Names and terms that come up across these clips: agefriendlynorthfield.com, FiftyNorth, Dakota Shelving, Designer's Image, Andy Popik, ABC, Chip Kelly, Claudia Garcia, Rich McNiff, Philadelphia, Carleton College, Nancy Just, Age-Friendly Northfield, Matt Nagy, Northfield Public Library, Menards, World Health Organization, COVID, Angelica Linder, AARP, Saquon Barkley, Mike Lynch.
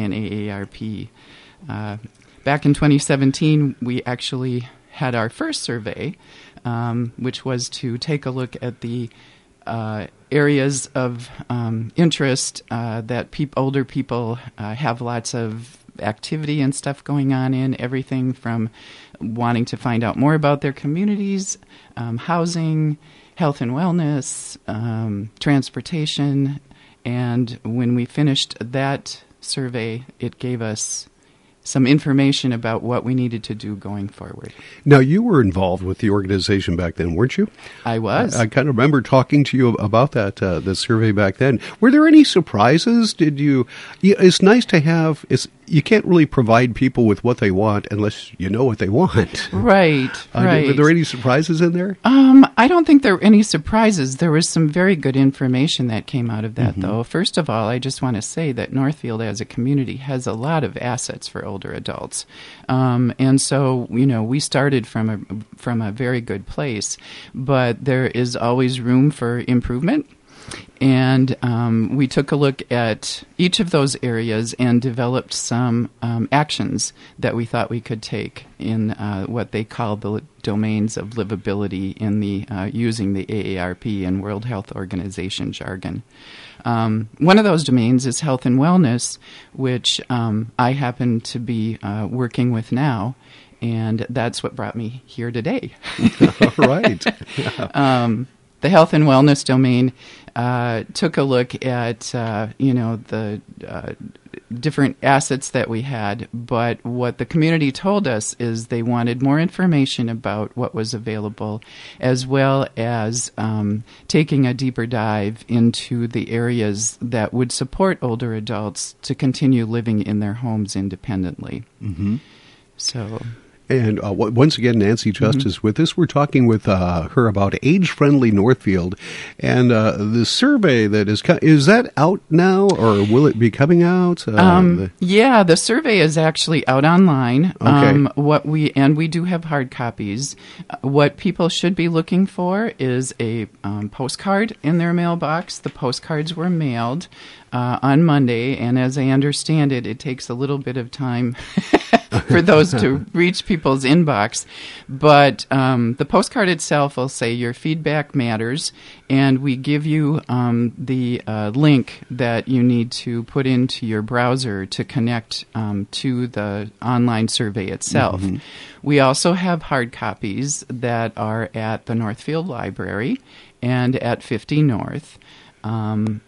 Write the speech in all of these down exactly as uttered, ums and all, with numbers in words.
and A A R P. Uh, back in twenty seventeen, we actually had our first survey, um, which was to take a look at the uh, areas of um, interest uh, that pe- older people uh, have lots of activity and stuff going on in, everything from wanting to find out more about their communities, um, housing, health and wellness, um, transportation. And when we finished that survey, it gave us some information about what we needed to do going forward. Now, you were involved with the organization back then, weren't you? I was. I, I kind of remember talking to you about that, uh, the survey back then. Were there any surprises? Did you, you it's nice to have, it's, you can't really provide people with what they want unless you know what they want. Right, uh, right. Were there any surprises in there? Um, I don't think there were any surprises. There was some very good information that came out of that, mm-hmm. though. First of all, I just want to say that Northfield as a community has a lot of assets for older adults. Um, and so, you know, we started from a, from a very good place, but there is always room for improvement. And um, we took a look at each of those areas and developed some um, actions that we thought we could take in uh, what they call the domains of livability in the uh, using the A A R P and World Health Organization jargon. Um, one of those domains is health and wellness, which um, I happen to be uh, working with now. And that's what brought me here today. All right. Yeah. Um, the health and wellness domain uh, took a look at, uh, you know, the uh, different assets that we had, but what the community told us is they wanted more information about what was available, as well as um, taking a deeper dive into the areas that would support older adults to continue living in their homes independently. Mm-hmm. So... And uh, w- once again, Nancy Just mm-hmm. is with us. We're talking with uh, her about Age-Friendly Northfield. And uh, the survey that is co- is that out now, or will it be coming out? Uh, um, the- yeah, the survey is actually out online. Okay. Um, what we and we do have hard copies. What people should be looking for is a um, postcard in their mailbox. The postcards were mailed uh, on Monday, and as I understand it, it takes a little bit of time for those to reach people's inbox. But um, the postcard itself will say your feedback matters, and we give you um, the uh, link that you need to put into your browser to connect um, to the online survey itself. Mm-hmm. We also have hard copies that are at the Northfield Library and at FiftyNorth. Um,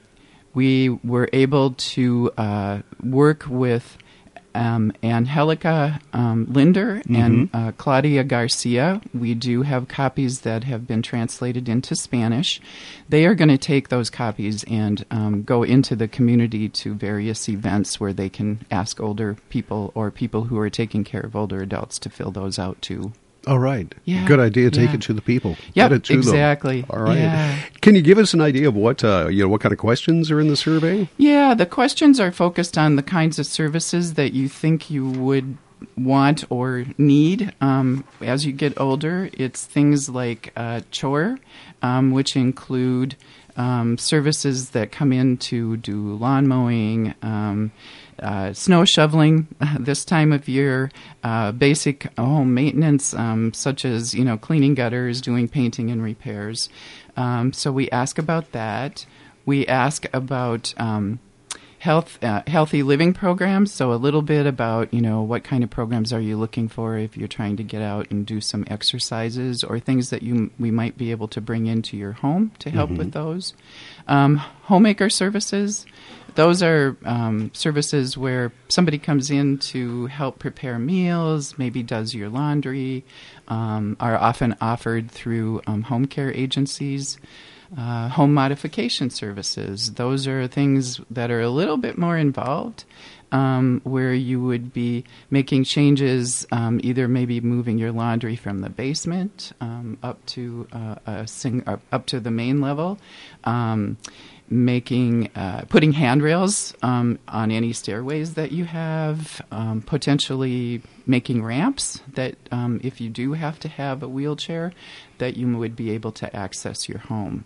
we were able to uh, work with Um, Angelica um, Linder mm-hmm. and uh, Claudia Garcia. We do have copies that have been translated into Spanish. They are going to take those copies and um, go into the community to various events where they can ask older people or people who are taking care of older adults to fill those out too. All right. Yeah. Good idea. Take yeah. it to the people. Yeah, exactly. Them. All right. Yeah. Can you give us an idea of what uh, you know? What kind of questions are in the survey? Yeah, the questions are focused on the kinds of services that you think you would want or need um, as you get older. It's things like uh, chore, um, which include um, services that come in to do lawn mowing, um, Uh, snow shoveling this time of year, uh, basic home maintenance um, such as, you know, cleaning gutters, doing painting and repairs. Um, so we ask about that. We ask about um, health, uh, healthy living programs. So a little bit about, you know, what kind of programs are you looking for if you're trying to get out and do some exercises or things that you we might be able to bring into your home to help mm-hmm. with those. Um, homemaker services. Those are um, services where somebody comes in to help prepare meals, maybe does your laundry, um, are often offered through um, home care agencies. Uh, home modification services. Those are things that are a little bit more involved, um, where you would be making changes, um, either maybe moving your laundry from the basement um, up to uh, a sing- up to the main level. Um, making uh, putting handrails um, on any stairways that you have, um, potentially making ramps that um, if you do have to have a wheelchair, that you would be able to access your home.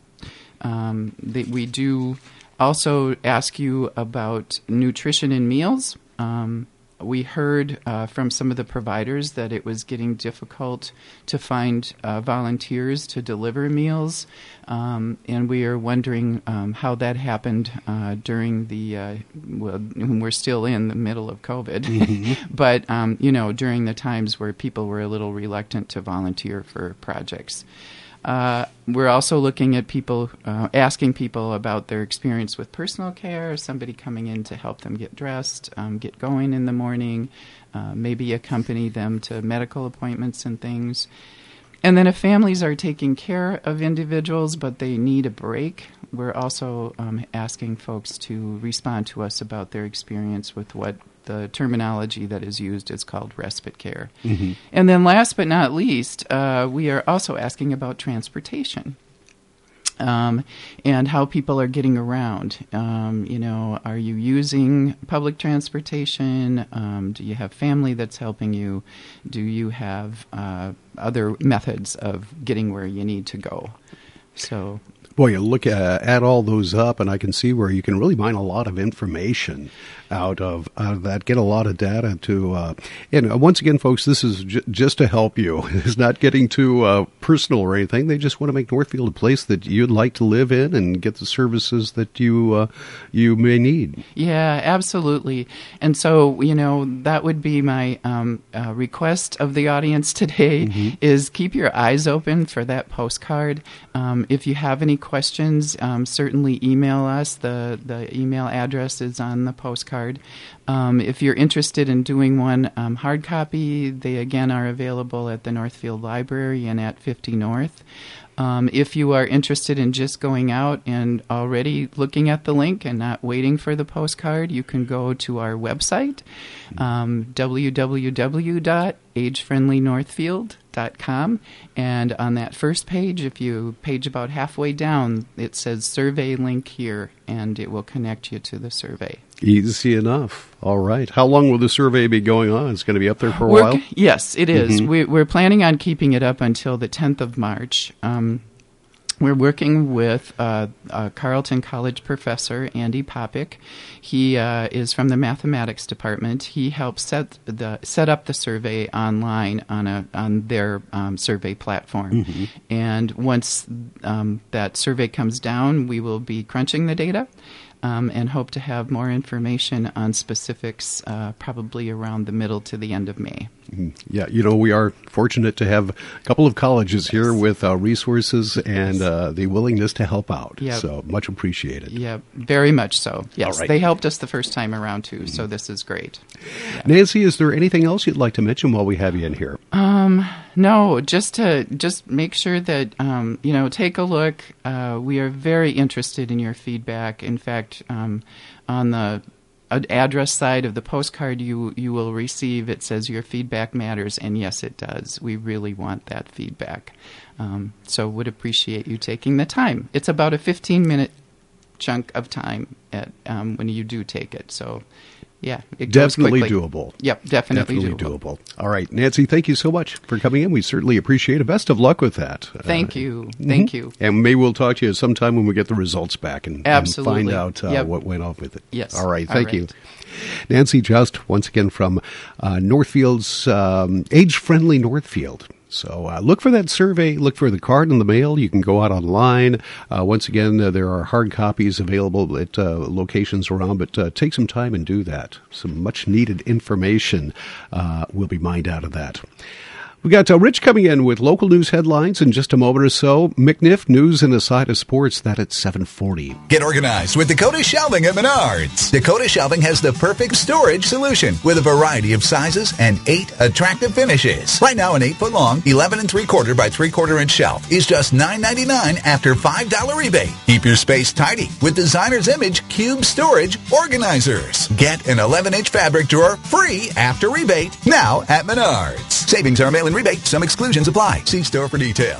Um, that we do also ask you about nutrition and meals. Um, we heard uh, from some of the providers that it was getting difficult to find uh, volunteers to deliver meals, um, and we are wondering um, how that happened uh, during the, uh, well, we're still in the middle of COVID, mm-hmm. but, um, you know, during the times where people were a little reluctant to volunteer for projects. Uh, we're also looking at people, uh, asking people about their experience with personal care, somebody coming in to help them get dressed, um, get going in the morning, uh, maybe accompany them to medical appointments and things. And then if families are taking care of individuals but they need a break, we're also um, asking folks to respond to us about their experience with what the terminology that is used is called respite care. Mm-hmm. And then last but not least, uh, we are also asking about transportation um, and how people are getting around. Um, you know, are you using public transportation? Um, do you have family that's helping you? Do you have uh, other methods of getting where you need to go? So... Boy, you look at, add all those up, and I can see where you can really mine a lot of information out of, out of that, get a lot of data to, uh, and once again, folks, this is j- just to help you. It's not getting too uh, personal or anything. They just want to make Northfield a place that you'd like to live in and get the services that you, uh, you may need. Yeah, absolutely. And so, you know, that would be my um, uh, request of the audience today mm-hmm. is keep your eyes open for that postcard. Um, if you have any questions, um, certainly email us. The, the email address is on the postcard. Um, if you're interested in doing one um, hard copy, they again are available at the Northfield Library and at FiftyNorth. Um, if you are interested in just going out and already looking at the link and not waiting for the postcard, you can go to our website, um, w w w dot age friendly northfield dot com. And on that first page, if you page about halfway down, it says survey link here, and it will connect you to the survey. Easy enough. All right. How long will the survey be going on? It's going to be up there for a we're, while? Yes, it is. Mm-hmm. We, we're planning on keeping it up until the tenth of March. Um, we're working with uh, a Carleton College professor, Andy Popik. He uh, is from the mathematics department. He helped set the set up the survey online on a on their um, survey platform. Mm-hmm. And once um, that survey comes down, we will be crunching the data. Um, and hope to have more information on specifics uh, probably around the middle to the end of May. Yeah, you know, we are fortunate to have a couple of colleges yes. here with uh, resources and yes. uh, the willingness to help out. Yep. So much appreciated. Yeah, very much so. Yes, right. They helped us the first time around, too, mm-hmm. so this is great. Yeah. Nancy, is there anything else you'd like to mention while we have you in here? Um, no, just to just make sure that, um, you know, take a look. Uh, we are very interested in your feedback. In fact, um, on the address side of the postcard you, you will receive, it says your feedback matters, and yes, it does. We really want that feedback. Um, so would appreciate you taking the time. It's about a fifteen-minute chunk of time at um, when you do take it. So, yeah. It definitely doable. Yep, definitely, definitely doable. doable. All right, Nancy, thank you so much for coming in. We certainly appreciate it. Best of luck with that. Thank uh, you. Thank mm-hmm. you. And maybe we'll talk to you sometime when we get the results back and, Absolutely. and find out uh, yep. what went off with it. Yes. All right, thank All right. you. Nancy Just, once again, from uh, Northfield's um, Age-Friendly Northfield. So uh, look for that survey. Look for the card in the mail. You can go out online. Uh, once again, uh, there are hard copies available at uh, locations around, but uh, take some time and do that. Some much-needed information uh, will be mined out of that. We've got uh, Rich coming in with local news headlines in just a moment or so. McNiff, news and a side of sports, that at seven forty. Get organized with Dakota Shelving at Menards. Dakota Shelving has the perfect storage solution with a variety of sizes and eight attractive finishes. Right now, an eight-foot long, eleven and three-quarter by three-quarter inch shelf is just nine ninety-nine after five dollars rebate. Keep your space tidy with Designer's Image Cube Storage Organizers. Get an eleven-inch fabric drawer free after rebate now at Menards. Savings are mail-in rebate. Some exclusions apply. See store for details.